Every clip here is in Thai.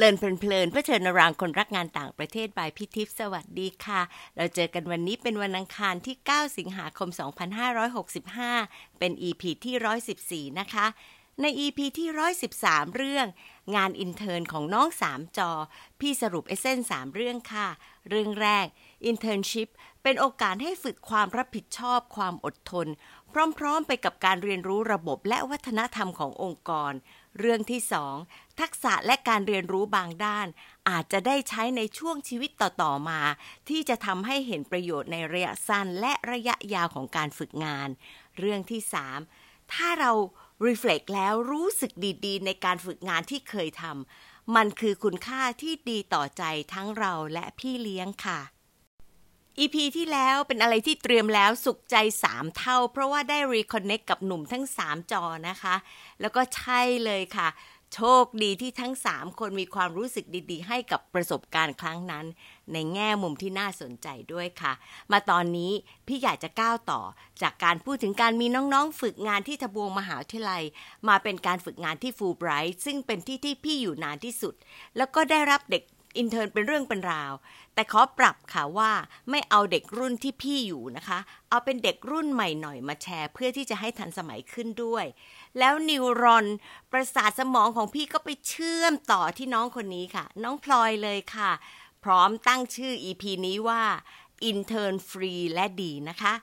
เลินเพลินเพื่อเชิญนรางคนรักงานต่างประเทศบายพี่ทิพย์สวัสดีค่ะเราเจอกันวันนี้เป็นวันอังคารที่9สิงหาคม2565เป็น EP ที่114นะคะใน EP ที่113เรื่องงานอินเทอร์นของน้อง3จอพี่สรุปเอเซน3เรื่องค่ะเรื่องแรก Internship เป็นโอกาสให้ฝึกความรับผิดชอบความอดทนพร้อมๆไปกับการเรียนรู้ระบบและวัฒนธรรมขององค์กรเรื่องที่2ทักษะและการเรียนรู้บางด้านอาจจะได้ใช้ในช่วงชีวิตต่อๆมาที่จะทำให้เห็นประโยชน์ในระยะสั้นและระยะยาวของการฝึกงานเรื่องที่3ถ้าเรา reflect แล้วรู้สึกดีๆในการฝึกงานที่เคยทำมันคือคุณค่าที่ดีต่อใจทั้งเราและพี่เลี้ยงค่ะEP ที่แล้วเป็นอะไรที่เตรียมแล้วสุขใจ3เท่าเพราะว่าได้ reconnect กับหนุ่มทั้ง3จอนะคะแล้วก็ใช่เลยค่ะโชคดีที่ทั้ง3คนมีความรู้สึกดีๆให้กับประสบการณ์ครั้งนั้นในแง่มุมที่น่าสนใจด้วยค่ะมาตอนนี้พี่อยากจะก้าวต่อจากการพูดถึงการมีน้องๆฝึกงานที่ทบวงมหาวิทยาลัยมาเป็นการฝึกงานที่ Fulbright ซึ่งเป็นที่ที่พี่อยู่นานที่สุดแล้วก็ได้รับเด็กอินเทอร์นเป็นเรื่องเป็นราวแต่ขอปรับค่ะว่าไม่เอาเด็กรุ่นที่พี่อยู่นะคะเอาเป็นเด็กรุ่นใหม่หน่อยมาแชร์เพื่อที่จะให้ทันสมัยขึ้นด้วยแล้วนิวรอนประสาทสมองของพี่ก็ไปเชื่อมต่อที่น้องคนนี้ค่ะน้องพลอยเลยค่ะพร้อมตั้งชื่อ EP นี้ว่าอินเทอร์นฟรีและดีนะคะ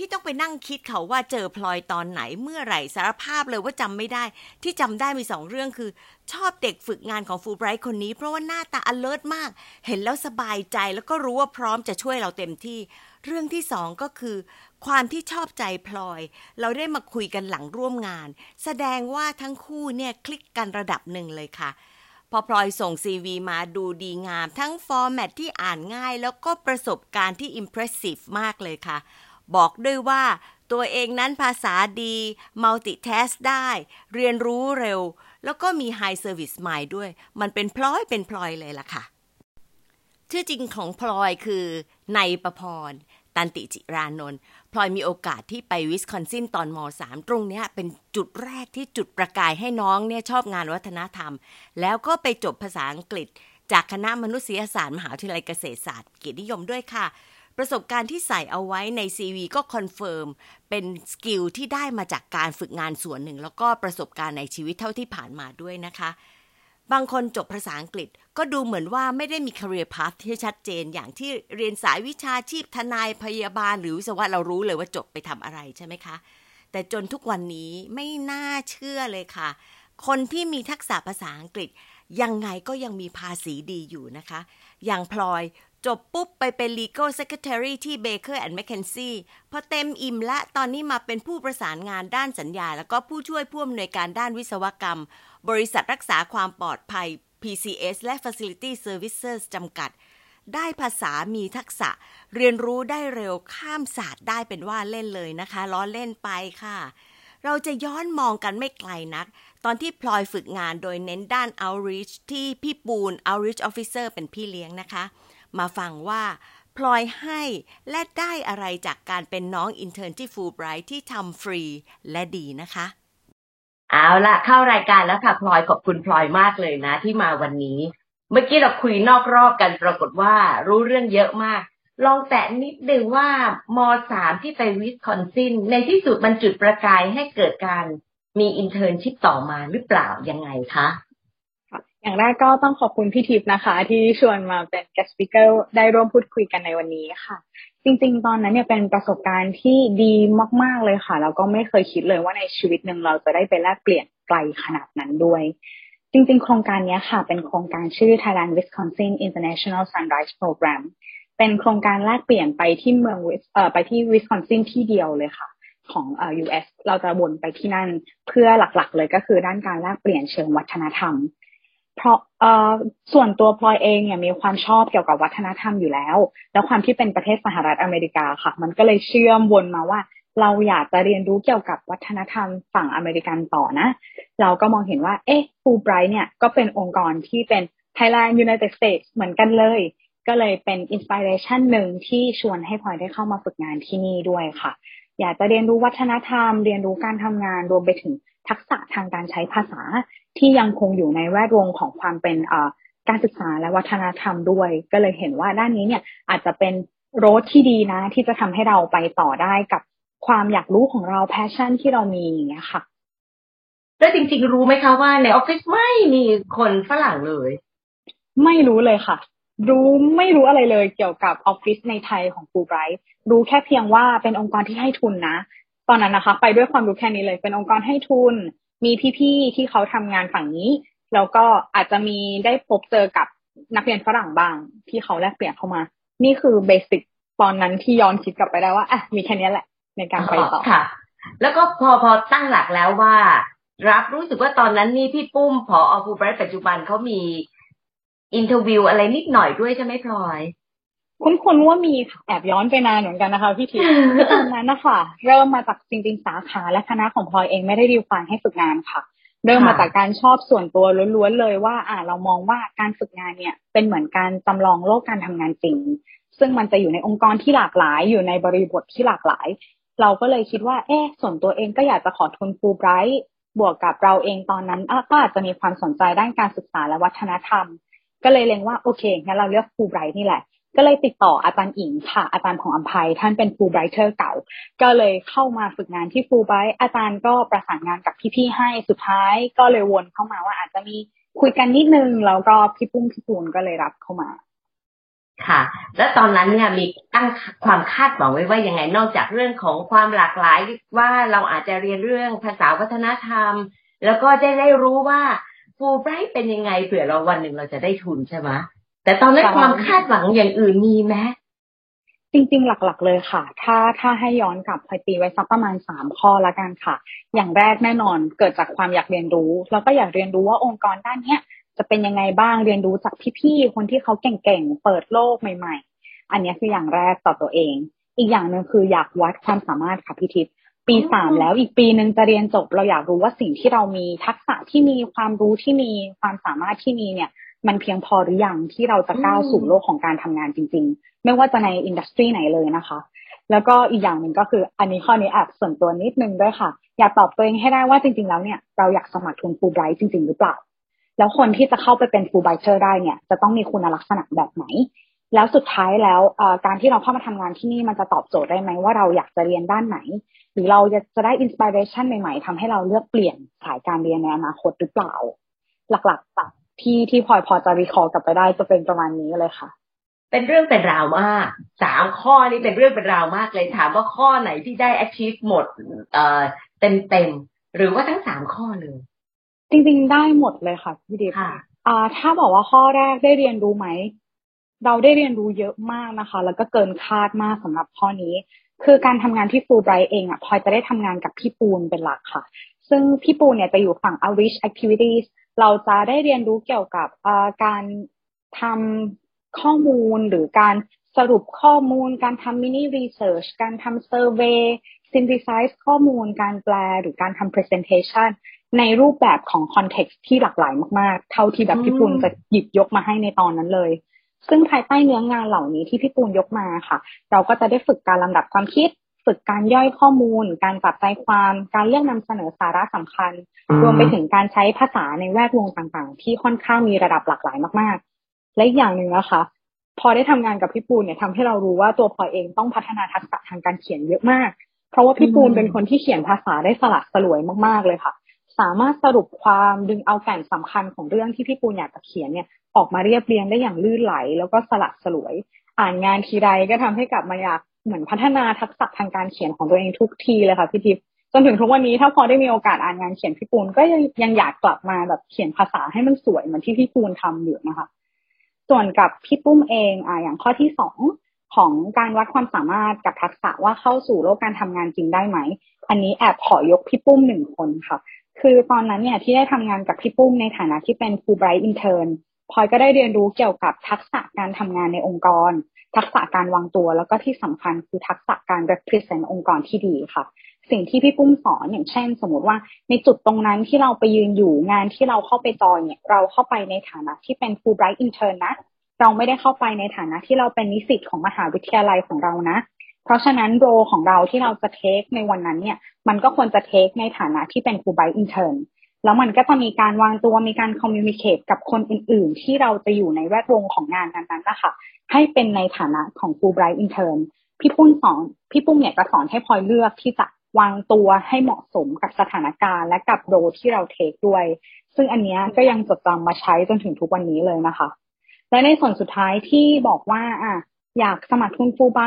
พี่ต้องไปนั่งคิดเขาว่าเจอพลอยตอนไหนเมื่อไหร่สารภาพเลยว่าจำไม่ได้ที่จำได้มี2เรื่องคือชอบเด็กฝึกงานของฟูลไบรท์คนนี้เพราะว่าหน้าตา alert มากเห็นแล้วสบายใจแล้วก็รู้ว่าพร้อมจะช่วยเราเต็มที่เรื่องที่2ก็คือความที่ชอบใจพลอยเราได้มาคุยกันหลังร่วมงานแสดงว่าทั้งคู่เนี่ยคลิกกันระดับหนึ่งเลยค่ะพอพลอยส่ง CV มาดูดีงามทั้งฟอร์แมตที่อ่านง่ายแล้วก็ประสบการณ์ที่ impressive มากเลยค่ะบอกด้วยว่าตัวเองนั้นภาษาดีมัลติแทสก์ได้เรียนรู้เร็วแล้วก็มีไฮเซอร์วิสมายด์ด้วยมันเป็นพลอยเลยล่ะค่ะชื่อจริงของพลอยคือนัยประพรตันติจิรานนท์พลอยมีโอกาสที่ไปวิสคอนซินตอนม.3 ตรงนี้เป็นจุดแรกที่จุดประกายให้น้องเนี่ยชอบงานวัฒนธรรมแล้วก็ไปจบภาษาอังกฤษจากคณะมนุษยศาสตร์มหาวิทยาลัยเกษตรศาสตร์เกียรตินิยมด้วยค่ะประสบการณ์ที่ใส่เอาไว้ใน CV ก็คอนเฟิร์มเป็นสกิลที่ได้มาจากการฝึกงานส่วนหนึ่งแล้วก็ประสบการณ์ในชีวิตเท่าที่ผ่านมาด้วยนะคะบางคนจบภาษาอังกฤษก็ดูเหมือนว่าไม่ได้มี career path ที่ชัดเจนอย่างที่เรียนสายวิชาชีพทนายพยาบาลหรือวิศวะเรารู้เลยว่าจบไปทำอะไรใช่ไหมคะแต่จนทุกวันนี้ไม่น่าเชื่อเลยค่ะคนที่มีทักษะภาษาอังกฤษยังไงก็ยังมีภาษีดีอยู่นะคะอย่างพลอยจบปุ๊บไปเป็น Legal Secretary ที่ Baker & McKenzie พอเต็มอิ่มละตอนนี้มาเป็นผู้ประสานงานด้านสัญญาแล้วก็ผู้ช่วยผู้อำนวยการด้านวิศวกรรมบริษัทรักษาความปลอดภัย PCS และ Facility Services จำกัดได้ภาษามีทักษะเรียนรู้ได้เร็วข้ามศาสตร์ได้เป็นว่าเล่นเลยนะคะล้อเล่นไปค่ะเราจะย้อนมองกันไม่ไกลนักตอนที่พลอยฝึกงานโดยเน้นด้าน Outreach ที่พี่ปูน Outreach Officer เป็นพี่เลี้ยงนะคะมาฟังว่าพลอยให้และได้อะไรจากการเป็นน้องอินเทอร์นที่ฟูลไบรท์ที่ทำฟรีและดีนะคะเอาละเข้ารายการแล้วค่ะพลอยขอบคุณพลอยมากเลยนะที่มาวันนี้เมื่อกี้เราคุยนอกรอบกันปรากฏว่ารู้เรื่องเยอะมากลองแตะนิดนึงว่าม.3 ที่ไปวิสคอนซินในที่สุดมันจุดประกายให้เกิดการมีอินเทอร์นชิพต่อมาหรือเปล่ายังไงคะอย่างแรกก็ต้องขอบคุณพี่ทิพย์นะคะที่ชวนมาเป็น guest speaker ได้ร่วมพูดคุยกันในวันนี้ค่ะจริงๆตอนนั้นเนี่ยเป็นประสบการณ์ที่ดีมากๆเลยค่ะแล้วก็ไม่เคยคิดเลยว่าในชีวิตนึงเราจะได้ไปแลกเปลี่ยนไกลขนาดนั้นด้วยจริงๆโครงการนี้ค่ะเป็นโครงการชื่อ Thailand Wisconsin International Sunrise Program เป็นโครงการแลกเปลี่ยนไปที่เมืองไปที่วิสคอนซินที่เดียวเลยค่ะของUS เราจะวนไปที่นั่นเพื่อหลักๆเลยก็คือด้านการแลกเปลี่ยนเชิงวัฒนธรรมเพราะส่วนตัวพลอยเองเนี่ยมีความชอบเกี่ยวกับวัฒนธรรมอยู่แล้วแล้วความที่เป็นประเทศสหรัฐอเมริกาค่ะมันก็เลยเชื่อมวนมาว่าเราอยากจะเรียนรู้เกี่ยวกับวัฒนธรรมฝั่งอเมริกันต่อนะเราก็มองเห็นว่าเอ๊ะฟูลไบรท์เนี่ยก็เป็นองค์กรที่เป็น Thailand United States เหมือนกันเลยก็เลยเป็นอินสไปิเรชันหนึ่งที่ชวนให้พลอยได้เข้ามาฝึกงานที่นี่ด้วยค่ะอยากจะเรียนรู้วัฒนธรรมเรียนรู้การทำงานรวมไปถึงทักษะทางการใช้ภาษาที่ยังคงอยู่ในแวดวงของความเป็น การศึกษาและวัฒนธรรมด้วยก็เลยเห็นว่าด้านนี้เนี่ยอาจจะเป็นโรดที่ดีนะที่จะทำให้เราไปต่อได้กับความอยากรู้ของเราแพชชั่นที่เรามีอย่างเงี้ยค่ะแล้วจริงๆรู้ไหมคะว่าในออฟฟิศไม่มีคนฝรั่งเลยไม่รู้เลยค่ะไม่รู้อะไรเลยเกี่ยวกับออฟฟิศในไทยของFulbrightรู้แค่เพียงว่าเป็นองค์กรที่ให้ทุนนะตอนนั้นนะคะไปด้วยความรู้แค่นี้เลยเป็นองค์กรให้ทุนมีพี่ๆที่เขาทำงานฝั่งนี้แล้วก็อาจจะมีได้พบเจอกับนักเรียนฝรั่งบางที่เขาแลกเปลี่ยนเข้ามานี่คือเบสิกตอนนั้นที่ย้อนคิดกลับไปได้ว่าอ่ะมีแค่นี้แหละในการไปต่อค่ะแล้วก็พอตั้งหลักแล้วว่ารับรู้สึกว่าตอนนั้นนี่พี่ปุ้มผอ.ภูไบรท์ปัจจุบันเขามีอินเทอร์วิวอะไรนิดหน่อยด้วยใช่ไหมพลอยคุ้นๆว่ามีแอบย้อนไปนานเหมือนกันนะคะพี่ทีตอนนั้นนะคะเริ่มมาจากจริงๆสาขาและคณะของพลอยเองไม่ได้ดีลไฟล์ให้ฝึกงานค่ะเริ่มมาจากการชอบส่วนตัวล้วนๆเลยว่าเรามองว่าการฝึกงานเนี่ยเป็นเหมือนการจำลองโลกการทำงานจริงซึ่งมันจะอยู่ในองค์กรที่หลากหลายอยู่ในบริบทที่หลากหลายเราก็เลยคิดว่าส่วนตัวเองก็อยากจะขอทุนฟูลไบรท์บวกกับเราเองตอนนั้นก็อาจจะมีความสนใจด้านการศึกษาและวัฒนธรรมก็เลยเล็งว่าโอเคงั้นเราเลือกฟูลไบรท์นี่แหละก็เลยติดต่ออาจารย์อิงค่ะอาจารย์ของอัมไพท่านเป็นฟูลไบรท์เทอร์เก่าก็เลยเข้ามาฝึกงานที่ฟูลไบรท์อาจารย์ก็ประสานงานกับพี่ๆให้สุดท้ายก็เลยวนเข้ามาว่าอาจจะมีคุยกันนิดนึงแล้วก็พี่ปุ้มพี่ปูนก็เลยรับเข้ามาค่ะแล้วตอนนั้นเนี่ยมีตั้งความคาดหวังไว้ว่ายังไงนอกจากเรื่องของความหลากหลายว่าเราอาจจะเรียนเรื่องภาษาวัฒนธรรมแล้วก็ได้รู้ว่าฟูลไบรท์เป็นยังไงเผื่อเราวันหนึ่งเราจะได้ทุนใช่ไหมแต่ตอนนั้นความคาดหวังอย่างอื่นมีไหมจริงๆหลักๆเลยค่ะถ้าให้ย้อนกลับไปตีไว้สักประมาณ3ข้อละกันค่ะอย่างแรกแน่นอนเกิดจากความอยากเรียนรู้แล้วก็อยากเรียนรู้ว่าองค์กรด้านเนี้ยจะเป็นยังไงบ้างเรียนรู้จากพี่ๆคนที่เขาเก่งๆเปิดโลกใหม่ๆอันนี้คืออย่างแรกต่อตัวเองอีกอย่างนึงคืออยากวัดความสามารถค่ะพี่ทิพย์ปี3แล้วอีกปีนึงจะเรียนจบเราอยากรู้ว่าสิ่งที่เรามีทักษะที่มีความรู้ที่มีความสามารถที่มีเนี่ยมันเพียงพอหรือยังที่เราจะก้าวสู่โลกของการทำงานจริงๆไม่ว่าจะในอินดัสทรีไหนเลยนะคะแล้วก็อีกอย่างหนึ่งก็คืออันนี้ข้อนี้แอบส่วนตัวนิดนึงด้วยค่ะอยากตอบตัวเองให้ได้ว่าจริงๆแล้วเนี่ยเราอยากสมัครทุนฟูลไบรท์จริงๆหรือเปล่าแล้วคนที่จะเข้าไปเป็นฟูลไบรท์เทอร์ได้เนี่ยจะต้องมีคุณลักษณะแบบไหนแล้วสุดท้ายแล้วการที่เราเข้ามาทำงานที่นี่มันจะตอบโจทย์ได้ไหมว่าเราอยากจะเรียนด้านไหนหรือเราจะได้อินสปิเรชันใหม่ๆทำให้เราเลือกเปลี่ยนสายการเรียนในอนาคตหรือเปล่าหลักๆที่พอจะรีคอร์กลับไปได้จะเป็นประมาณนี้เลยค่ะเป็นเรื่องเป็นราวมาก3ข้อนี้เป็นเรื่องเป็นราวมากเลยถามว่าข้อไหนที่ได้ achieve หมดเต็มหรือว่าทั้ง3ข้อเลยจริงๆได้หมดเลยค่ะพี่ดิบถ้าบอกว่าข้อแรกได้เรียนรู้ไหมเราได้เรียนรู้เยอะมากนะคะแล้วก็เกินคาดมากสำหรับข้อนี้คือการทำงานที่ฟูลไบรท์เองพอจะได้ทำงานกับพี่ปูนเป็นหลักค่ะซึ่งพี่ปูนเนี่ยจะอยู่ฝั่ง outreach activitiesเราจะได้เรียนรู้เกี่ยวกับการทำข้อมูลหรือการสรุปข้อมูลการทำมินิรีเสิร์ชการทำเซอร์เวย์ซินธิไซส์ข้อมูลการแปลหรือการทำพรีเซนเทชันในรูปแบบของคอนเท็กซ์ที่หลากหลายมากๆเท่าที่แบบพี่ปูนจะหยิบยกมาให้ในตอนนั้นเลยซึ่งภายใต้เนื้องานเหล่านี้ที่พี่ปูนยกมาค่ะเราก็จะได้ฝึกการลำดับความคิดฝึกการย่อยข้อมูลการจับใจความการเลือกนำเสนอสาระสำคัญรวมไปถึงการใช้ภาษาในแวดวงต่างๆที่ค่อนข้างมีระดับหลากหลายมากๆและอีกอย่างหนึ่งนะคะพอได้ทำงานกับพี่ปูนเนี่ยทำให้เรารู้ว่าตัวพลอยเองต้องพัฒนาทักษะทางการเขียนเยอะมากเพราะว่าพี่ปูนเป็นคนที่เขียนภาษาได้สลักสลวยมากๆเลยค่ะสามารถสรุปความดึงเอาแก่นสำคัญของเรื่องที่พี่ปูนอยากจะเขียนเนี่ยออกมาเรียบเรียงได้อย่างลื่นไหลแล้วก็สลักสลวยอ่านงานทีไรก็ทำให้กลับมาอยากเหมือนพัฒนาทักษะทางการเขียนของตัวเองทุกทีเลยค่ะพี่ทิพย์จนถึงทุกวันนี้ถ้าพอได้มีโอกาสอ่านงานเขียนพี่ปูนก็ยังอยากกลับมาแบบเขียนภาษาให้มันสวยเหมือนที่พี่ปูนทำอยู่นะคะส่วนกับพี่ปุ้มเองอย่างข้อที่2ของการวัดความสามารถกับทักษะว่าเข้าสู่โลกการทำงานจริงได้ไหมอันนี้แอบขอยกพี่ปุ้ม1คนค่ะคือตอนนั้นเนี่ยที่ได้ทำงานกับพี่ปุ้มในฐานะที่เป็นฟูลไบรท์อินเทิร์นพลอยก็ได้เรียนรู้เกี่ยวกับทักษะการทำงานในองค์กรทักษะการวางตัวแล้วก็ที่สำคัญคือทักษะการ represent องค์กรที่ดีค่ะสิ่งที่พี่ปุ้มสอนอย่างเช่นสมมติว่าในจุดตรงนั้นที่เราไปยืนอยู่งานที่เราเข้าไปจอยเนี่ยเราเข้าไปในฐานะที่เป็น Fulbright intern นะเราไม่ได้เข้าไปในฐานะที่เราเป็นนิสิตของมหาวิทยาลัยของเรานะเพราะฉะนั้นโรของเราที่เราจะเทคในวันนั้นเนี่ยมันก็ควรจะเทคในฐานะที่เป็น Fulbright intern แล้วมันก็จะมีการวางตัวมีการคอมมิวนิเคตกับคนอื่นๆที่เราจะอยู่ในแวดวงของงานนั้นๆนะคะให้เป็นในฐานะของ Fulbright Intern พี่ปุ้งเนี่ยก็สอนให้พลอยเลือกที่จะวางตัวให้เหมาะสมกับสถานการณ์และกับโรลที่เราเทคด้วยซึ่งอันนี้ก็ยังจดจำมาใช้จนถึงทุกวันนี้เลยนะคะและในส่วนสุดท้ายที่บอกว่าอยากสมัครทุนฟูลไบร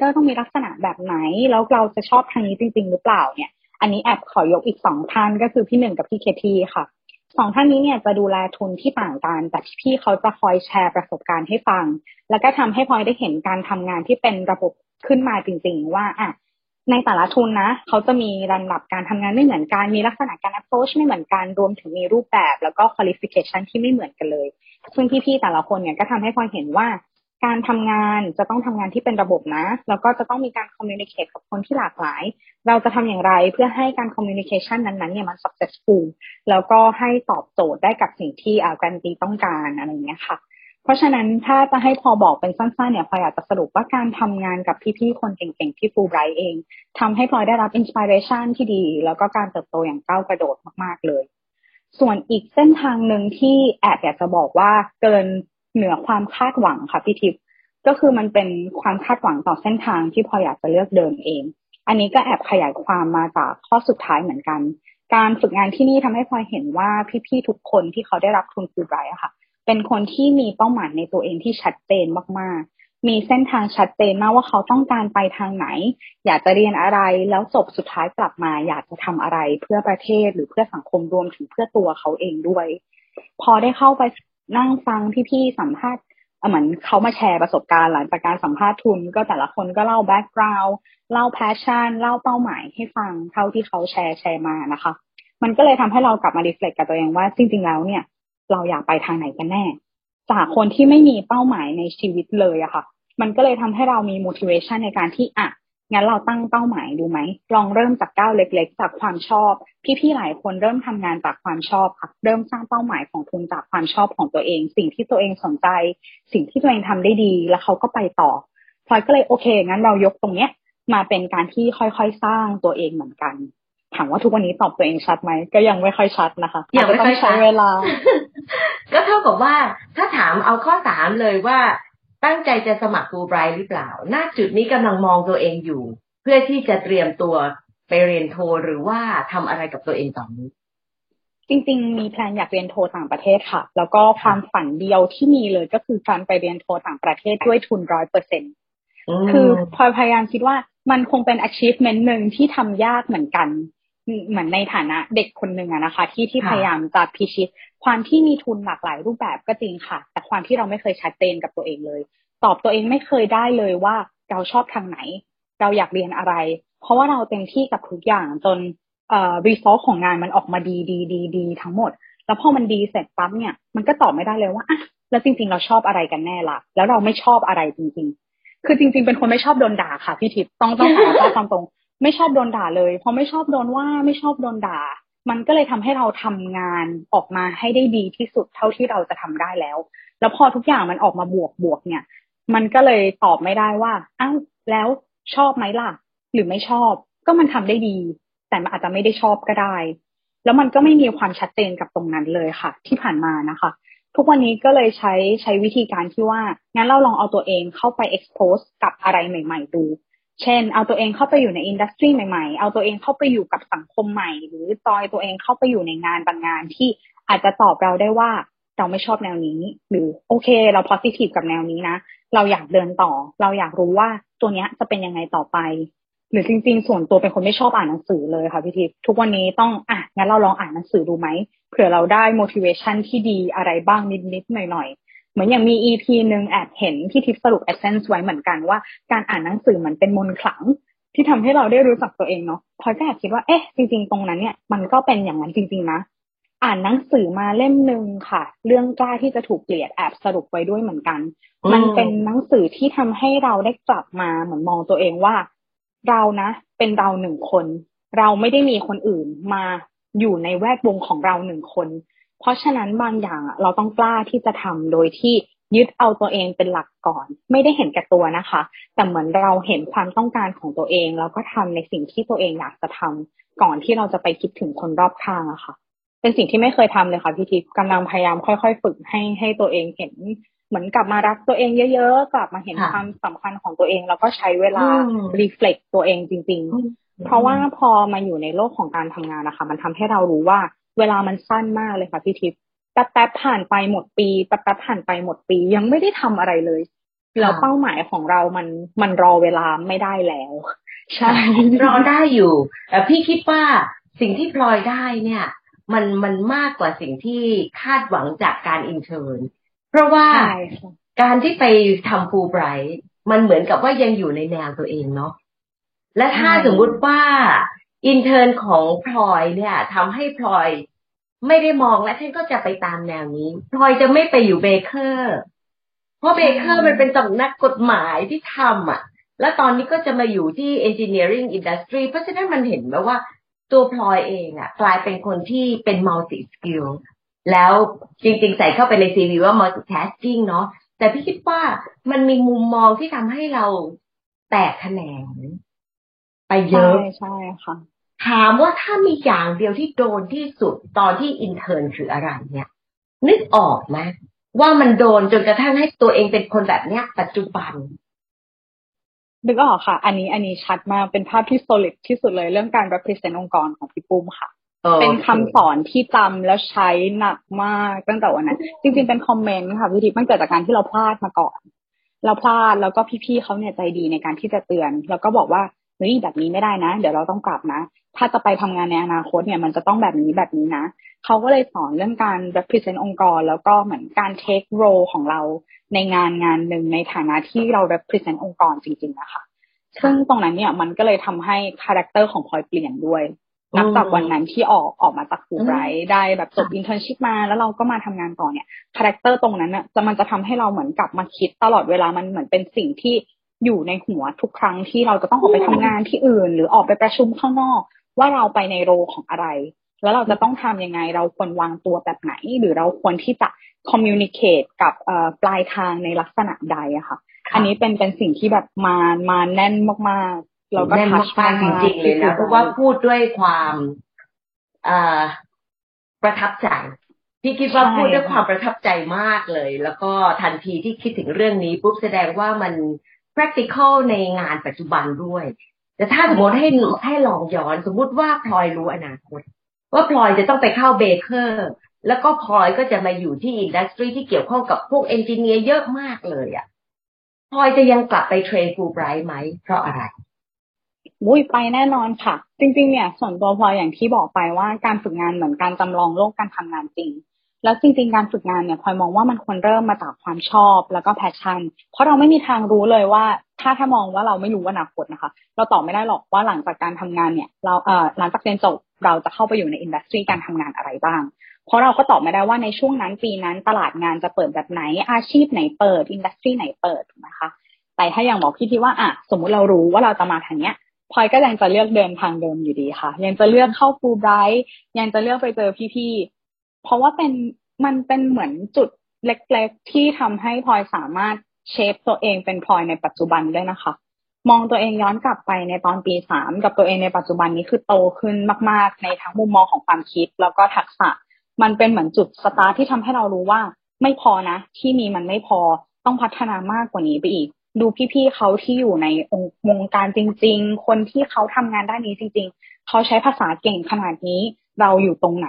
ท์ต้องมีลักษณะแบบไหนแล้วเราจะชอบทางนี้จริงๆหรือเปล่าเนี่ยอันนี้แอบขอยกอีก2ท่านก็คือพี่หนึ่งกับพี่เคทีค่ะ2ท่านนี้เนี่ยจะดูแลทุนที่ต่างกันแต่พี่เขาจะคอยแชร์ประสบการณ์ให้ฟังแล้วก็ทำให้พลอยได้เห็นการทำงานที่เป็นระบบขึ้นมาจริงๆว่าในแต่ละทุนนะเขาจะมีลำดับการทำงานไม่เหมือนกันมีลักษณะการ approach ไม่เหมือนกันรวมถึงมีรูปแบบแล้วก็ qualification ที่ไม่เหมือนกันเลยซึ่งพี่ๆแต่ละคนเนี่ยก็ทำให้พลอยเห็นว่าการทำงานจะต้องทำงานที่เป็นระบบนะแล้วก็จะต้องมีการ communicate กับคนที่หลากหลายเราจะทำอย่างไรเพื่อให้การ communication นั้นๆเนี่ยมัน successful แล้วก็ให้ตอบโจทย์ได้กับสิ่งที่การตีต้องการอะไรอย่างเงี้ยค่ะเพราะฉะนั้นถ้าจะให้พอบอกเป็นสั้นๆเนี่ยพลอยอยากจะสรุปว่าการทำงานกับพี่ๆคนเก่งๆที่ฟูลไบรท์เองทำให้พลอยได้รับ inspiration ที่ดีแล้วก็การเติบโตอย่างก้าวกระโดดมากๆเลยส่วนอีกเส้นทางนึงที่แอบอยากจะบอกว่าเกินเหนือความคาดหวังค่ะพี่ทิพย์ก็คือมันเป็นความคาดหวังต่อเส้นทางที่พลอยอยากจะเลือกเดินเองอันนี้ก็แอบขยายความมาจากข้อสุดท้ายเหมือนกันการฝึกงานที่นี่ทำให้พลอยเห็นว่าพี่ๆทุกคนที่เขาได้รับทุนฟูลไบรท์ค่ะเป็นคนที่มีเป้าหมายในตัวเองที่ชัดเจนมากๆมีเส้นทางชัดเจนมากว่าเขาต้องการไปทางไหนอยากจะเรียนอะไรแล้วจบสุดท้ายกลับมาอยากจะทำอะไรเพื่อประเทศหรือเพื่อสังคมรวมถึงเพื่อตัวเขาเองด้วยพอได้เข้าไปนั่งฟังพี่ๆสัมภาษณ์เหมือนเขามาแชร์ประสบการณ์หลังจากการสัมภาษณ์ทุนก็แต่ละคนก็เล่าแบ็คกราวด์เล่าแพชชั่นเล่าเป้าหมายให้ฟังเท่าที่เขาแชร์มานะคะมันก็เลยทำให้เรากลับมารีเฟล็กกับตัวเองว่าจริงๆแล้วเนี่ยเราอยากไปทางไหนกันแน่จากคนที่ไม่มีเป้าหมายในชีวิตเลยอะค่ะมันก็เลยทำให้เรามี motivation ในการที่งั้นเราตั้งเป้าหมายดูไหมลองเริ่มจากก้าวเล็กๆจากความชอบพี่ๆหลายคนเริ่มทำงานจากความชอบค่ะเริ่มสร้างเป้าหมายของทุนจากความชอบของตัวเองสิ่งที่ตัวเองสนใจสิ่งที่ตัวเองทำได้ดีแล้วเขาก็ไปต่อพลอยก็เลยโอเคงั้นเรายกตรงเนี้ยมาเป็นการที่ค่อยๆสร้างตัวเองเหมือนกันถามว่าทุกวันนี้ตอบตัวเองชัดไหมก็ยังไม่ค่อยชัดนะคะยังไม่ค่อยใช้เวลาก็เท่ากับว่าถ้าถามเอาข้อ3เลยว่าตั้งใจจะสมัครฟูลไบรท์หรือเปล่าณจุดนี้กำลังมองตัวเองอยู่เพื่อที่จะเตรียมตัวไปเรียนโทหรือว่าทำอะไรกับตัวเองตอนนี้จริงๆมีแพลนอยากเรียนโทต่างประเทศค่ะแล้วก็ความฝันเดียวที่มีเลยก็คือการไปเรียนโทต่างประเทศด้วยทุน 100% คือพยายามคิดว่ามันคงเป็น achievement นึงที่ทำยากเหมือนกันเหมือนในฐานะเด็กคนนึงอะนะคะที่พยายามจะพิชิตความที่มีทุนหลากหลายรูปแบบก็จริงค่ะแต่ความที่เราไม่เคยชัดเจนกับตัวเองเลยตอบตัวเองไม่เคยได้เลยว่าเราชอบทางไหนเราอยากเรียนอะไรเพราะว่าเราเต็มที่กับทุกอย่างจนresource ของงานมันออกมาดีทั้งหมดแล้วพอมันดีเสร็จปั๊บเนี่ยมันก็ตอบไม่ได้เลยว่าแล้วจริงๆเราชอบอะไรกันแน่ล่ะแล้วเราไม่ชอบอะไรจริงๆคือจริงๆเป็นคนไม่ชอบโดนด่าค่ะพี่ทิพย์ต้องขอโทษตรงๆไม่ชอบโดนด่าเลยเพราะไม่ชอบโดนว่าไม่ชอบโดนด่ามันก็เลยทำให้เราทำงานออกมาให้ได้ดีที่สุดเท่าที่เราจะทำได้แล้วพอทุกอย่างมันออกมาบวกเนี่ยมันก็เลยตอบไม่ได้ว่าแล้วชอบไหมล่ะหรือไม่ชอบก็มันทำได้ดีแต่มันอาจจะไม่ได้ชอบก็ได้แล้วมันก็ไม่มีความชัดเจนกับตรงนั้นเลยค่ะที่ผ่านมานะคะทุกวันนี้ก็เลยใช้วิธีการที่ว่างั้นเราลองเอาตัวเองเข้าไป expose กับอะไรใหม่ๆดูเช่นเอาตัวเองเข้าไปอยู่ในอินดัสทรีใหม่ๆเอาตัวเองเข้าไปอยู่กับสังคมใหม่หรือจอยตัวเองเข้าไปอยู่ในงานบางงานที่อาจจะตอบเราได้ว่าเราไม่ชอบแนวนี้หรือโอเคเราโพสิทีฟกับแนวนี้นะเราอยากเดินต่อเราอยากรู้ว่าตัวเนี้ยจะเป็นยังไงต่อไปหรือจริงๆส่วนตัวเป็นคนไม่ชอบอ่านหนังสือเลยค่ะพี่ทิพย์ทุกวันนี้ต้องงั้นเราลองอ่านหนังสือดูไหมเผื่อเราได้ motivation ที่ดีอะไรบ้างนิดๆหน่อยๆเหมือนอย่างมี EP นึงแอบเห็นที่ทิพย์สรุป Essence ไว้เหมือนกันว่าการอ่านหนังสือมันเป็นมนต์ขลังที่ทำให้เราได้รู้จักตัวเองเนาะพลอยก็แอบคิดว่าเอ๊ะจริงๆตรงนั้นเนี่ยมันก็เป็นอย่างนั้นจริงๆนะอ่านหนังสือมาเล่มนึงค่ะเรื่องกล้าที่จะถูกเกลียดแอบสรุปไว้ด้วยเหมือนกันมันเป็นหนังสือที่ทำให้เราได้กลับมาเหมือนมองตัวเองว่าเรานะเป็นเรา1คนเราไม่ได้มีคนอื่นมาอยู่ในแวดวงของเรา1คนเพราะฉะนั้นบางอย่างเราต้องกล้าที่จะทำโดยที่ยึดเอาตัวเองเป็นหลักก่อนไม่ได้เห็นแก่ตัวนะคะแต่เหมือนเราเห็นความต้องการของตัวเองแล้วก็ทำในสิ่งที่ตัวเองอยากจะทำก่อนที่เราจะไปคิดถึงคนรอบข้างอะค่ะ เป็นสิ่งที่ไม่เคยทำเลยค่ะพี่ทิพย์กำลังพยายามค่อยๆฝึกให้ตัวเองเห็นเหมือนกลับมารักตัวเองเยอะๆกลับมาเห็นความสำคัญของตัวเองแล้วก็ใช้เวลารีเฟล็กตัวเองจริงๆเพราะว่าพอมาอยู่ในโลกของการทำงานนะคะมันทำให้เรารู้ว่าเวลามันสั้นมากเลยค่ะพี่ทิพย์แป๊บๆผ่านไปหมดปีแป๊บๆผ่านไปหมดปียังไม่ได้ทำอะไรเลยแล้วเป้าหมายของเรามันรอเวลาไม่ได้แล้วใช่รอได้อยู่แต่พี่คิดว่าสิ่งที่พลอยได้เนี่ยมันมากกว่าสิ่งที่คาดหวังจากการอินเทอร์นเพราะว่าการที่ไปทำฟูลไบรท์มันเหมือนกับว่ายังอยู่ในแนวตัวเองเนาะและถ้าสมมุติว่าอินเทอร์นของพลอยเนี่ยทำให้พลอยไม่ได้มองและฉันก็จะไปตามแนวนี้พลอยจะไม่ไปอยู่เบเกอร์เพราะเบเกอร์มันเป็นสำนักกฎหมายที่ทำอ่ะและตอนนี้ก็จะมาอยู่ที่ engineering industry เพราะฉะนั้นมันเห็นแบบว่าตัวพลอยเองอ่ะกลายเป็นคนที่เป็น multi skill แล้วจริงๆใส่เข้าไปใน CV ว่า multitasking เนาะแต่พี่คิดว่ามันมีมุมมองที่ทำให้เราแตกแขนงไปเยอะใช่ค่ะถามว่าถ้ามีอย่างเดียวที่โดนที่สุดตอนที่อินเทอร์นคืออะไรเนี่ยนึกออกไหมว่ามันโดนจนกระทั่งให้ตัวเองเป็นคนแบบเนี้ยปัจจุบันนึกออกค่ะอันนี้ชัดมากเป็นภาพที่ solid ที่สุดเลยเรื่องการ represent องค์กรของพี่ปุ้มค่ะ เป็นคำสอนที่จำแล้วใช้หนักมากตั้งแต่วันนั้นจริงๆเป็นคอมเมนต์ค่ะพี่ทิพย์มันเกิดจากการที่เราพลาดมาก่อนเราพลาดแล้วก็พี่ๆเขาเนี่ยใจดีในการที่จะเตือนแล้วก็บอกว่าเฮ้ยแบบนี้ไม่ได้นะเดี๋ยวเราต้องกลับนะถ้าจะไปทำงานในอนาคตเนี่ยมันจะต้องแบบนี้นะเขาก็เลยสอนเรื่องการ represent องค์กรแล้วก็เหมือนการ take role ของเราในงานหนึ่งในฐานะที่เรา represent องค์กรจริงๆนะคะซึ่งตรงนั้นเนี่ยมันก็เลยทำให้คาแรคเตอร์ของพลอยเปลี่ยนด้วยนับจากวันนั้นที่ออกมาจากฟูลไบรท์ได้แบบจบ internship มาแล้วเราก็มาทำงานต่อเนี่ยคาแรคเตอร์ตรงนั้นเนี่ยมันจะทำให้เราเหมือนกลับมาคิดตลอดเวลามันเหมือนเป็นสิ่งที่อยู่ในหัวทุกครั้งที่เราจะต้องออกไปทำงานที่อื่นหรือออกไปประชุมข้างนอกว่าเราไปในโรของอะไรแล้วเราจะต้องทำยังไงเราควรวางตัวแบบไหนหรือเราควรที่จะ communicate กับปลายทางในลักษณะใดอะค่ะอันนี้เป็นสิ่งที่แบบมาแน่นมากๆเราก็ทัชมากจริงๆเลยนะเพราะว่าพูดด้วยความประทับใจพี่คิดว่าพูดด้วยความประทับใจมากเลยแล้วก็ทันทีที่คิดถึงเรื่องนี้ปุ๊บแสดงว่ามัน practical ในงานปัจจุบันด้วยแต่ถ้าสมมติให้ลองย้อนสมมติว่าพลอยรู้อนาคตว่าพลอยจะต้องไปเข้าเบเกอร์แล้วก็พลอยก็จะมาอยู่ที่อินดัสทรีที่เกี่ยวข้องกับพวกเอนจิเนียร์เยอะมากเลยอ่ะพลอยจะยังกลับไปเทรนฟูลไบรท์ไหมเพราะอะไรมุ้ยไปแน่นอนค่ะจริงๆเนี่ยส่วนตัวพลอยอย่างที่บอกไปว่าการฝึกงานเหมือนการจำลองโลกการทำงานจริงแล้วจริงๆการฝึกงานเนี่ยพลอยมองว่ามันควรเริ่มมาจากความชอบแล้วก็แพชชั่นเพราะเราไม่มีทางรู้เลยว่าถ้ามองว่าเราไม่รู้อนาคตนะคะเราตอบไม่ได้หรอกว่าหลังจากการทำงานเนี่ยเราหลังจากเรียนจบเราจะเข้าไปอยู่ในอินดัสทรีการทำงานอะไรบ้างเพราะเราก็ตอบไม่ได้ว่าในช่วงนั้นปีนั้นตลาดงานจะเปิดแบบไหนอาชีพไหนเปิดอินดัสทรีไหนเปิดนะคะแต่ถ้าอย่างบอกพี่ที่ว่าอ่ะสมมติเรารู้ว่าเราจะมาทางเนี้ยพลอยก็ยังจะเลือกเดินทางเดิมอยู่ดีค่ะยังจะเลือกเข้าฟูลไบรท์ยังจะเลือกไปเจอพี่ๆเพราะว่ามันเป็นเหมือนจุดเล็กๆที่ทำให้พลอยสามารถเชฟตัวเองเป็นพลอยในปัจจุบันได้นะคะมองตัวเองย้อนกลับไปในตอนปี3กับตัวเองในปัจจุบันนี้คือโตขึ้นมากๆในทั้งมุมมองของความคิดแล้วก็ทักษะมันเป็นเหมือนจุดสตาร์ทที่ทำให้เรารู้ว่าไม่พอนะที่มีมันไม่พอต้องพัฒนามากกว่านี้ไปอีกดูพี่ๆเขาที่อยู่ในวงการจริงๆคนที่เขาทำงานด้านนี้จริงๆเขาใช้ภาษาเก่งขนาดนี้เราอยู่ตรงไหน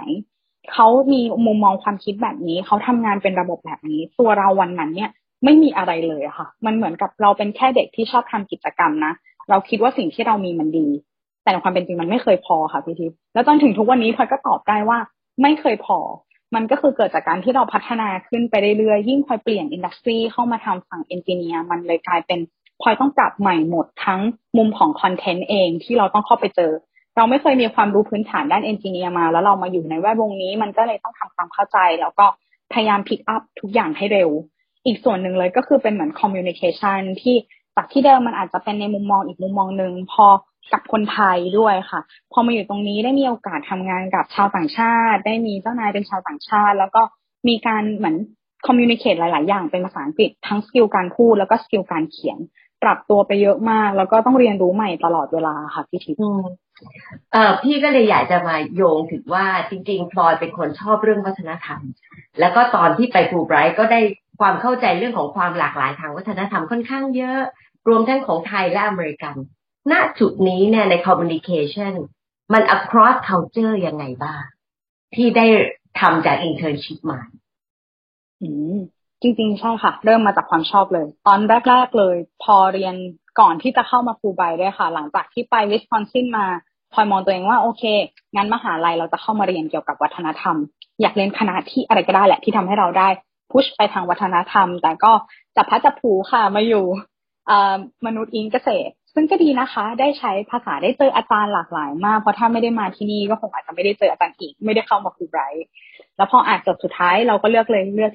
เขามีมุมมองความคิดแบบนี้เขาทำงานเป็นระบบแบบนี้ตัวเราวันนั้นเนี่ยไม่มีอะไรเลยค่ะมันเหมือนกับเราเป็นแค่เด็กที่ชอบทำกิจกรรมนะเราคิดว่าสิ่งที่เรามีมันดีแต่ในความเป็นจริงมันไม่เคยพอค่ะพี่ทิพย์แล้วจนถึงทุกวันนี้พลอยก็ตอบได้ว่าไม่เคยพอมันก็คือเกิดจากการที่เราพัฒนาขึ้นไปเรื่อยๆยิ่งพลอยเปลี่ยนอินดัสทรีเข้ามาทำฝั่งเอนจิเนียร์มันเลยกลายเป็นพลอยต้องปรับใหม่หมดทั้งมุมของคอนเทนต์เองที่เราต้องเข้าไปเจอเราไม่เคยมีความรู้พื้นฐานด้านเอนจิเนียร์มาแล้วเรามาอยู่ในแวดวงนี้มันก็เลยต้องทำความเข้าใจแล้วก็พยายามพิกอัพทุกอย่างให้เร็วอีกส่วนหนึ่งเลยก็คือเป็นเหมือน communication ที่จากที่เดิมมันอาจจะเป็นในมุมมองอีกมุมมองหนึ่งพอกับคนไทยด้วยค่ะพอมาอยู่ตรงนี้ได้มีโอกาสทำงานกับชาวต่างชาติได้มีเจ้านายเป็นชาวต่างชาติแล้วก็มีการเหมือน communicate หลายๆอย่างเป็นภาษาอังกฤษทั้งสกิลการพูดแล้วก็สกิลการเขียน ปรับตัวไปเยอะมากแล้วก็ต้องเรียนรู้ใหม่ตลอดเวลาค่ะพี่ทิพย์พี่ก็เลยอยากจะมาโยงถึงว่าจริงๆพลอยเป็นคนชอบเรื่องวัฒนธรรมแล้วก็ตอนที่ไปฟูลไบรท์ก็ได้ความเข้าใจเรื่องของความหลากหลายทางวัฒนธรรมค่อนข้างเยอะรวมทั้งของไทยและอเมริกันณจุดนี้เนี่ยใน communication มัน across culture ยังไงบ้างที่ได้ทำจาก internship มาจริงๆใช่ค่ะเริ่มมาจากความชอบเลยตอนแรกๆเลยพอเรียนก่อนที่จะเข้ามาฟูลไบรท์ด้วยค่ะหลังจากที่ไปวิสคอนซินมาพลอยมองตัวเองว่าโอเคงั้นมหาลัยเราจะเข้ามาเรียนเกี่ยวกับวัฒนธรรมอยากเรียนคณะที่อะไรก็ได้แหละที่ทำให้เราได้พุชไปทางวัฒนธรรมแต่ก็จับพลัดจับผลูค่ะมาอยู่มนุษย์อิงเกษตรซึ่งก็ดีนะคะได้ใช้ภาษาได้เจออาจารย์หลากหลายมากเพราะถ้าไม่ได้มาที่นี่ก็คงอาจจะไม่ได้เจออาจารย์อีกไม่ได้เข้ามาฟูลไบรท์แล้วพออ่านจบสุดท้ายเราก็เลือก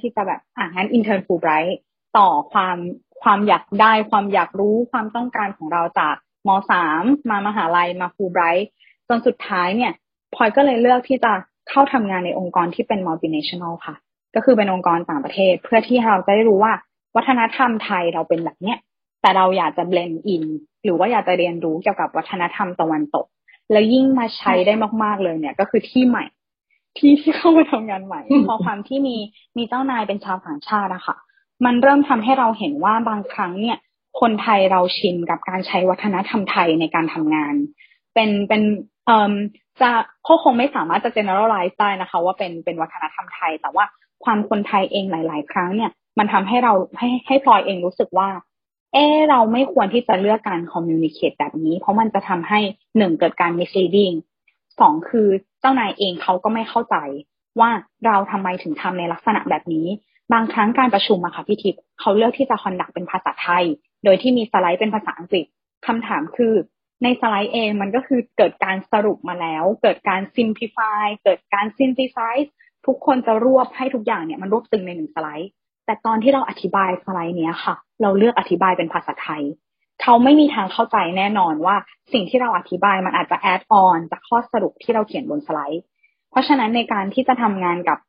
ที่จะแบบงั้นอินเทิร์นฟูลไบรท์ต่อความอยากได้ความอยากรู้ความต้องการของเราจากม.3 มามหาลัยมาฟูลไบรท์จนสุดท้ายเนี่ยพลอยก็เลยเลือกที่จะเข้าทำงานในองค์กรที่เป็น multinational ค่ะก็คือเป็นองค์กรต่างประเทศเพื่อที่เราจะได้รู้ว่าวัฒนธรรมไทยเราเป็นแบบเนี้ยแต่เราอยากจะ blend in หรือว่าอยากจะเรียนรู้เกี่ยวกับวัฒนธรรมตะวันตกแล้วยิ่งมาใช้ได้มากๆเลยเนี่ยก็คือที่ใหม่ที่เข้ามาทำงานใหม่ พอความที่มีเจ้านายเป็นชาวต่างชาตินะคะมันเริ่มทำให้เราเห็นว่าบางครั้งเนี่ยคนไทยเราชินกับการใช้วัฒนธรรมไทยในการทำงานเป็นจะเขาคงไม่สามารถจะ generalize ได้นะคะว่าเป็นวัฒนธรรมไทยแต่ว่าความคนไทยเองหลายๆครั้งเนี่ยมันทำให้เราให้พลอยเองรู้สึกว่าเราไม่ควรที่จะเลือกการ communicate แบบนี้เพราะมันจะทำให้1เกิดการ misleading 2คือเจ้านายเองเขาก็ไม่เข้าใจว่าเราทำไมถึงทำในลักษณะแบบนี้บางครั้งการประชุมอะค่ะพี่ทิพย์เขาเลือกที่จะ conduct เป็นภาษาไทยโดยที่มีสไลด์เป็นภาษาอังกฤษคำถามคือในสไลด์เองมันก็คือเกิดการสรุปมาแล้วเกิดการ simplify เกิดการ synthesize ทุกคนจะรวบให้ทุกอย่างเนี่ยมันรวบตึงในหนึ่งสไลด์แต่ตอนที่เราอธิบายสไลด์เนี้ยค่ะเราเลือกอธิบายเป็นภาษาไทยเขาไม่มีทางเข้าใจแน่นอนว่าสิ่งที่เราอธิบายมันอาจจะ add on จากข้อสรุปที่เราเขียนบนสไลด์เพราะฉะนั้นในการที่จะทำงานกับ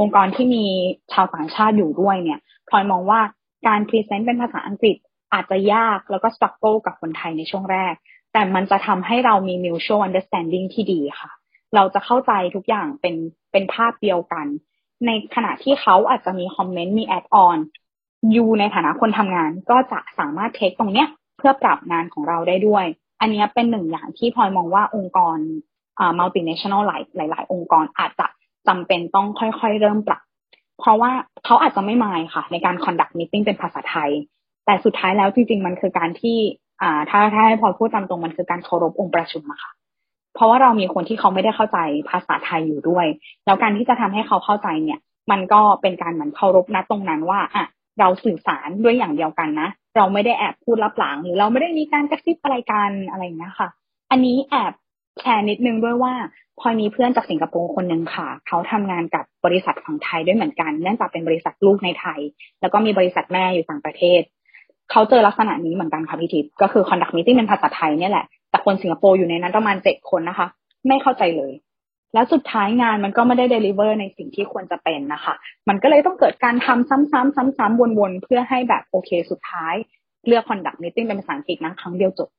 องค์กรที่มีชาวต่างชาติอยู่ด้วยเนี่ยพลอยมองว่าการ present เป็นภาษาอังกฤษอาจจะยากแล้วก็ struggle กับคนไทยในช่วงแรกแต่มันจะทำให้เรามี mutual understanding ที่ดีค่ะเราจะเข้าใจทุกอย่างเป็นภาพเดียวกันในขณะที่เขาอาจจะมีคอมเมนต์มี add on อยู่ในฐานะคนทำงานก็จะสามารถ take ตรงเนี้ยเพื่อปรับงานของเราได้ด้วยอันนี้เป็นหนึ่งอย่างที่พลอยมองว่าองค์กรmultinational หลายองค์กรอาจจะจำเป็นต้องค่อยๆเริ่มปรับเพราะว่าเขาอาจจะไม่มายค่ะในการ conduct meeting เป็นภาษาไทยแต่สุดท้ายแล้วจริงๆมันคือการที่ถ้าให้พลอยพูดตามตรงมันคือการเคารพองค์ประชุมอะค่ะเพราะว่าเรามีคนที่เขาไม่ได้เข้าใจภาษาไทยอยู่ด้วยแล้วการที่จะทำให้เขาเข้าใจเนี่ยมันก็เป็นการเหมือนเคารพณตรงนั้นว่าอ่ะเราสื่อสารด้วยอย่างเดียวกันนะเราไม่ได้แอบพูดลับหลังหรือเราไม่ได้มีการกระซิบอะไรกันอะไรอย่างเงี้ยค่ะอันนี้แอบแชร์นิดนึงด้วยว่าพลอยมีเพื่อนจากสิงคโปร์คนนึงค่ะเขาทำงานกับบริษัทฝั่งไทยด้วยเหมือนกันเนื่องจากเป็นบริษัทลูกในไทยแล้วก็มีบริษัทแม่อยู่ต่างประเทศเขาเจอลักษณะนี้เหมือนกันค่ะพี่ทิพย์ก็คือ conduct meeting เป็นภาษาไทยเนี่ยแหละแต่คนสิงคโปร์อยู่ในนั้นประมาณ7คนนะคะไม่เข้าใจเลยแล้วสุดท้ายงานมันก็ไม่ได้ deliver ในสิ่งที่ควรจะเป็นนะคะมันก็เลยต้องเกิดการทำซ้ำๆวนๆเพื่อให้แบบโอเคสุดท้ายเลือก conduct meeting เป็นภาษาอังกฤษนะครั้งเดียวจบ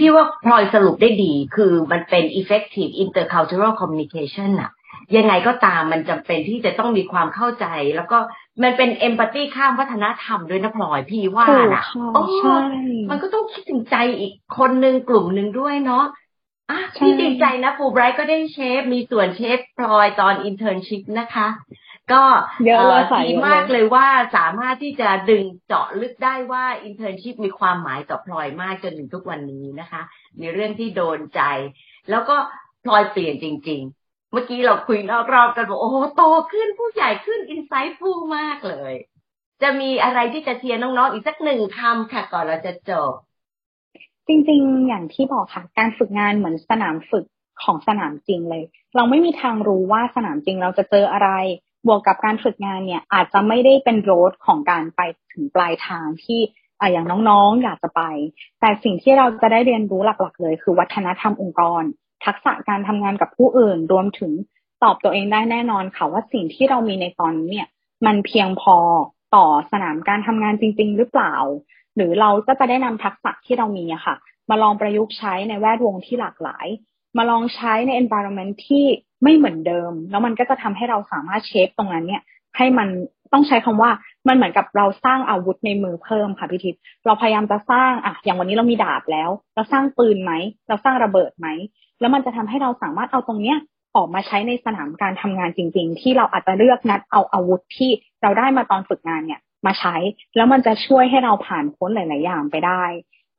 พี่ว่าพลอยสรุปได้ดีคือมันเป็น effective intercultural communication อะยังไงก็ตามมันจำเป็นที่จะต้องมีความเข้าใจแล้วก็มันเป็น empathy ข้ามวัฒนธรรมด้วยนะพลอยพี่ว่านะมันก็ต้องคิดถึงใจอีกคนนึงกลุ่มนึงด้วยเนาะพี่ดีใจนะฟูลไบรท์ก็ได้เชฟมีส่วนเชฟพลอยตอน internship นะคะก็ดีมากเลยว่าสามารถที่จะดึงเจาะลึกได้ว่า internship มีความหมายต่อพลอยมากจนถึงทุกวันนี้นะคะมีเรื่องที่โดนใจแล้วก็พลอยเปลี่ยนจริงๆเมื่อกี้เราคุยนอกรอบกันบอกโอ้โหโตขึ้นผู้ใหญ่ขึ้นอินไซต์ฟูมากเลยจะมีอะไรที่จะเชียร์น้องๆอีกสักหนึ่งคำค่ะก่อนเราจะจบจริงๆอย่างที่บอกค่ะการฝึกงานเหมือนสนามฝึกของสนามจริงเลยเราไม่มีทางรู้ว่าสนามจริงเราจะเจออะไรบวกกับการฝึกงานเนี่ยอาจจะไม่ได้เป็นโรดของการไปถึงปลายทางที่อย่างน้องๆอยากจะไปแต่สิ่งที่เราจะได้เรียนรู้หลักๆเลยคือวัฒนธรรมองค์กรทักษะการทำงานกับผู้อื่นรวมถึงตอบตัวเองได้แน่นอนค่ะว่าสิ่งที่เรามีในตอนนี้เนี่ยมันเพียงพอ ต่อสนามการทำงานจริงๆหรือเปล่าหรือเราก็จะได้นำทักษะที่เรามีอะค่ะมาลองประยุกต์ใช้ในแวดวงที่หลากหลายมาลองใช้ใน environment ที่ไม่เหมือนเดิมแล้วมันก็จะทำให้เราสามารถเชฟตรงนั้นเนี่ยให้มันต้องใช้คำว่ามันเหมือนกับเราสร้างอาวุธในมือเพิ่มค่ะพี่ทิพย์เราพยายามจะสร้างอย่างวันนี้เรามีดาบแล้วเราสร้างปืนไหมเราสร้างระเบิดไหมแล้วมันจะทำให้เราสามารถเอาตรงเนี้ยออกมาใช้ในสนามการทำงานจริงๆที่เราอาจจะเลือกนัดเอาอาวุธที่เราได้มาตอนฝึกงานเนี่ยมาใช้แล้วมันจะช่วยให้เราผ่านพ้นหลายๆอย่างไปได้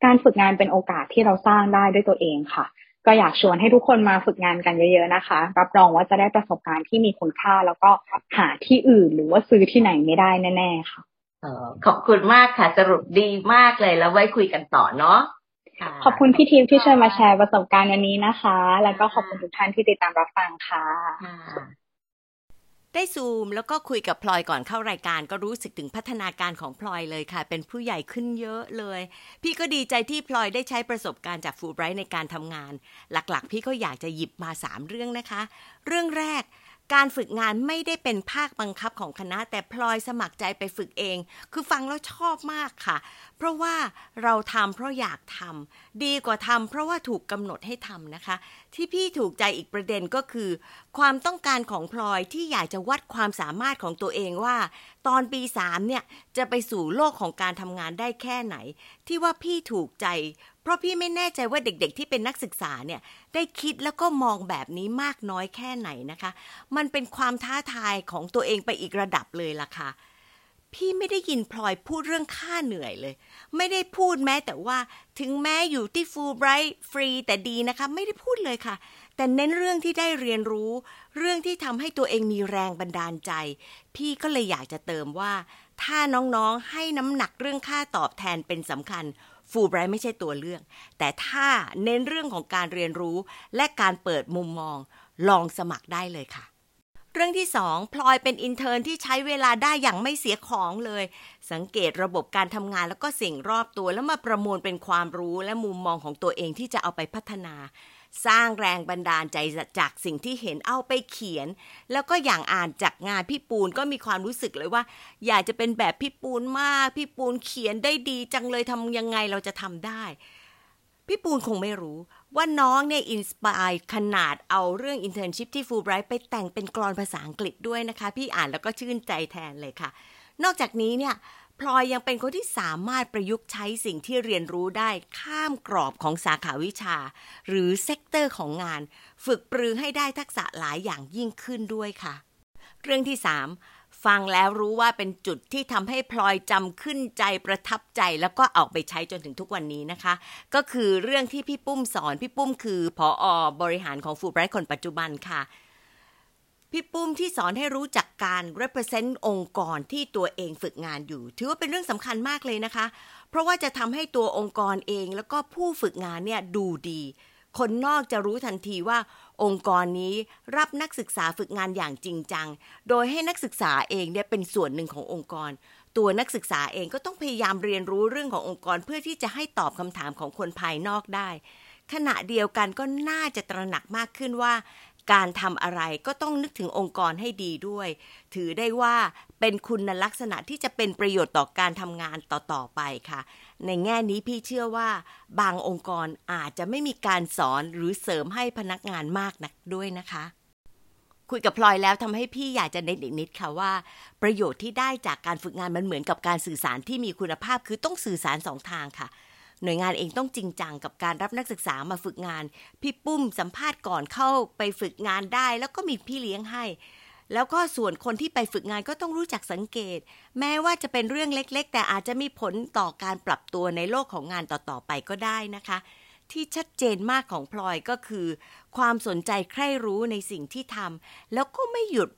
การฝึกงานเป็นโอกาสที่เราสร้างได้ด้วยตัวเองค่ะก็อยากชวนให้ทุกคนมาฝึกงานกันเยอะๆนะคะรับรองว่าจะได้ประสบการณ์ที่มีคุณค่าแล้วก็หาที่อื่นหรือว่าซื้อที่ไหนไม่ได้แน่ๆค่ะขอบคุณมากค่ะสรุปดีมากเลยแล้วไว้คุยกันต่อเนาะขอบคุณพี่ทีมที่ช่วยมาแชร์ประสบการณ์วันนี้นะคะแล้วก็ขอบคุณทุกท่านที่ติดตามรับฟังค่ะได้ซูมแล้วก็คุยกับพลอยก่อนเข้ารายการก็รู้สึกถึงพัฒนาการของพลอยเลยค่ะเป็นผู้ใหญ่ขึ้นเยอะเลยพี่ก็ดีใจที่พลอยได้ใช้ประสบการณ์จากฟูลไบรท์ในการทำงานหลักๆพี่ก็อยากจะหยิบมา3เรื่องนะคะเรื่องแรกการฝึกงานไม่ได้เป็นภาคบังคับของคณะแต่พลอยสมัครใจไปฝึกเองคือฟังแล้วชอบมากค่ะเพราะว่าเราทำเพราะอยากทำดีกว่าทำเพราะว่าถูกกำหนดให้ทำนะคะที่พี่ถูกใจอีกประเด็นก็คือความต้องการของพลอยที่อยากจะวัดความสามารถของตัวเองว่าตอนปี3เนี่ยจะไปสู่โลกของการทำงานได้แค่ไหนที่ว่าพี่ถูกใจเพราะพี่ไม่แน่ใจว่าเด็กๆที่เป็นนักศึกษาเนี่ยได้คิดแล้วก็มองแบบนี้มากน้อยแค่ไหนนะคะมันเป็นความท้าทายของตัวเองไปอีกระดับเลยล่ะค่ะพี่ไม่ได้ยินพลอยพูดเรื่องค่าเหนื่อยเลยไม่ได้พูดแม้แต่ว่าถึงแม้อยู่ที่ฟูลไบรท์ฟรีแต่ดีนะคะไม่ได้พูดเลยค่ะแต่เน้นเรื่องที่ได้เรียนรู้เรื่องที่ทำให้ตัวเองมีแรงบันดาลใจพี่ก็เลยอยากจะเติมว่าถ้าน้องๆให้น้ำหนักเรื่องค่าตอบแทนเป็นสำคัญฟูลไบรท์ไม่ใช่ตัวเลือกแต่ถ้าเน้นเรื่องของการเรียนรู้และการเปิดมุมมองลองสมัครได้เลยค่ะเรื่องที่2พลอยเป็นอินเทิร์นที่ใช้เวลาได้อย่างไม่เสียของเลยสังเกตระบบการทำงานแล้วก็สิ่งรอบตัวแล้วมาประมวลเป็นความรู้และมุมมองของตัวเองที่จะเอาไปพัฒนาสร้างแรงบันดาลใจจากสิ่งที่เห็นเอาไปเขียนแล้วก็อย่างอ่านจากงานพี่ปูนก็มีความรู้สึกเลยว่าอยากจะเป็นแบบพี่ปูนมากพี่ปูนเขียนได้ดีจังเลยทำยังไงเราจะทำได้พี่ปูนคงไม่รู้ว่าน้องเนี่ยอินสปายขนาดเอาเรื่องอินเทิร์นชิพที่ฟูลไบรท์ไปแต่งเป็นกลอนภาษาอังกฤษด้วยนะคะพี่อ่านแล้วก็ชื่นใจแทนเลยค่ะนอกจากนี้เนี่ยพลอยยังเป็นคนที่สามารถประยุกต์ใช้สิ่งที่เรียนรู้ได้ข้ามกรอบของสาขาวิชาหรือเซกเตอร์ของงานฝึกปรือให้ได้ทักษะหลายอย่างยิ่งขึ้นด้วยค่ะเรื่องที่3ฟังแล้วรู้ว่าเป็นจุดที่ทำให้พลอยจำขึ้นใจประทับใจแล้วก็เอาไปใช้จนถึงทุกวันนี้นะคะก็คือเรื่องที่พี่ปุ้มสอนพี่ปุ้มคือผอบริหารของฟูลไบรท์คนปัจจุบันค่ะพี่ปุ้มที่สอนให้รู้จักการ represent องค์กรที่ตัวเองฝึกงานอยู่ถือว่าเป็นเรื่องสำคัญมากเลยนะคะเพราะว่าจะทำให้ตัวองค์กรเองแล้วก็ผู้ฝึกงานเนี่ยดูดีคนนอกจะรู้ทันทีว่าองค์กรนี้รับนักศึกษาฝึกงานอย่างจริงจังโดยให้นักศึกษาเองเนี่ยเป็นส่วนหนึ่งขององค์กรตัวนักศึกษาเองก็ต้องพยายามเรียนรู้เรื่องขององค์กรเพื่อที่จะให้ตอบคำถามของคนภายนอกได้ขณะเดียวกันก็น่าจะตระหนักมากขึ้นว่าการทำอะไรก็ต้องนึกถึงองค์กรให้ดีด้วยถือได้ว่าเป็นคุณลักษณะที่จะเป็นประโยชน์ต่อการทำงานต่อๆไปค่ะในแง่นี้พี่เชื่อว่าบางองค์กรอาจจะไม่มีการสอนหรือเสริมให้พนักงานมากนักด้วยนะคะคุยกับพลอยแล้วทำให้พี่อยากจะเน้นอีกนิดค่ะว่าประโยชน์ที่ได้จากการฝึกงานมันเหมือนกับการสื่อสารที่มีคุณภาพคือต้องสื่อสารสองทางค่ะหน่วยงานเองต้องจริงจังกับการรับนักศึกษามาฝึกงานพี่ปุ้มสัมภาษณ์ก่อนเข้าไปฝึกงานได้แล้วก็มีพี่เลี้ยงให้แล้วก็ส่วนคนที่ไปฝึกงานก็ต้องรู้จักสังเกตแม้ว่าจะเป็นเรื่องเล็กๆแต่อาจจะมีผลต่อการปรับตัวในโลกของงานต่อๆไปก็ได้นะคะที่ชัดเจนมากของพลอยก็คือความสนใจใคร่รู้ในสิ่งที่ทำแล้วก็ไม่หยุด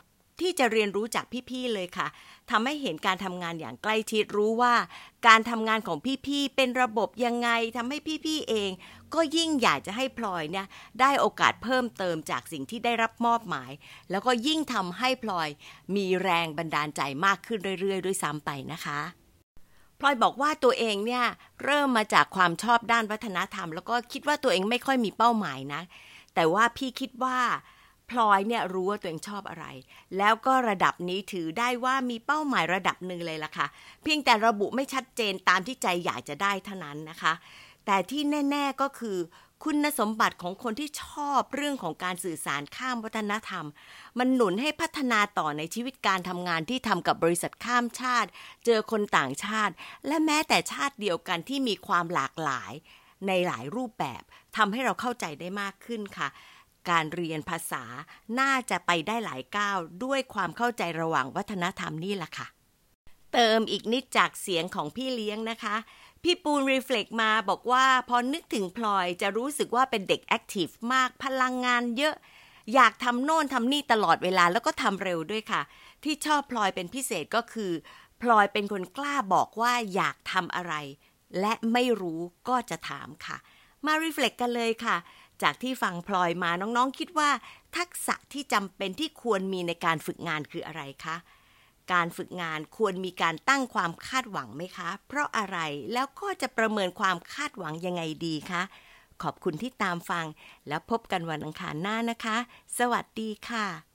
ที่จะเรียนรู้จากพี่ๆเลยค่ะทำให้เห็นการทำงานอย่างใกล้ชิดรู้ว่าการทำงานของพี่ๆเป็นระบบยังไงทำให้พี่ๆเองก็ยิ่งอยากจะให้พลอยเนี่ยได้โอกาสเพิ่มเติมจากสิ่งที่ได้รับมอบหมายแล้วก็ยิ่งทำให้พลอยมีแรงบันดาลใจมากขึ้นเรื่อยๆด้วยซ้ำไปนะคะพลอยบอกว่าตัวเองเนี่ยเริ่มมาจากความชอบด้านวัฒนธรรมแล้วก็คิดว่าตัวเองไม่ค่อยมีเป้าหมายนะแต่ว่าพี่คิดว่า พลอยเนี่ยรู้ว่าตัวเองชอบอะไรแล้วก็ระดับนี้ถือได้ว่ามีเป้าหมายระดับหนึ่งเลยล่ะค่ะเพียงแต่ระบุไม่ชัดเจนตามที่ใจอยากจะได้เท่านั้นนะคะแต่ที่แน่ๆก็คือคุณสมบัติของคนที่ชอบเรื่องของการสื่อสารข้ามวัฒนธรรมมันหนุนให้พัฒนาต่อในชีวิตการทำงานที่ทำกับบริษัทข้ามชาติเจอคนต่างชาติและแม้แต่ชาติเดียวกันที่มีความหลากหลายในหลายรูปแบบทำให้เราเข้าใจได้มากขึ้นค่ะการเรียนภาษาน่าจะไปได้หลายก้าวด้วยความเข้าใจระหว่างวัฒนธรรมนี่แหละค่ะเติมอีกนิดจากเสียงของพี่เลี้ยงนะคะพี่ปูนรีเฟล็กมาบอกว่าพอนึกถึงพลอยจะรู้สึกว่าเป็นเด็กแอคทีฟมากพลังงานเยอะอยากทำโน่นทำนี่ตลอดเวลาแล้วก็ทำเร็วด้วยค่ะที่ชอบพลอยเป็นพิเศษก็คือพลอยเป็นคนกล้าบอกว่าอยากทำอะไรและไม่รู้ก็จะถามค่ะมารีเฟล็กกันเลยค่ะจากที่ฟังพลอยมาน้องๆคิดว่าทักษะที่จำเป็นที่ควรมีในการฝึกงานคืออะไรคะการฝึกงานควรมีการตั้งความคาดหวังไหมคะเพราะอะไรแล้วก็จะประเมินความคาดหวังยังไงดีคะขอบคุณที่ตามฟังแล้วพบกันวันอังคารหน้านะคะสวัสดีค่ะ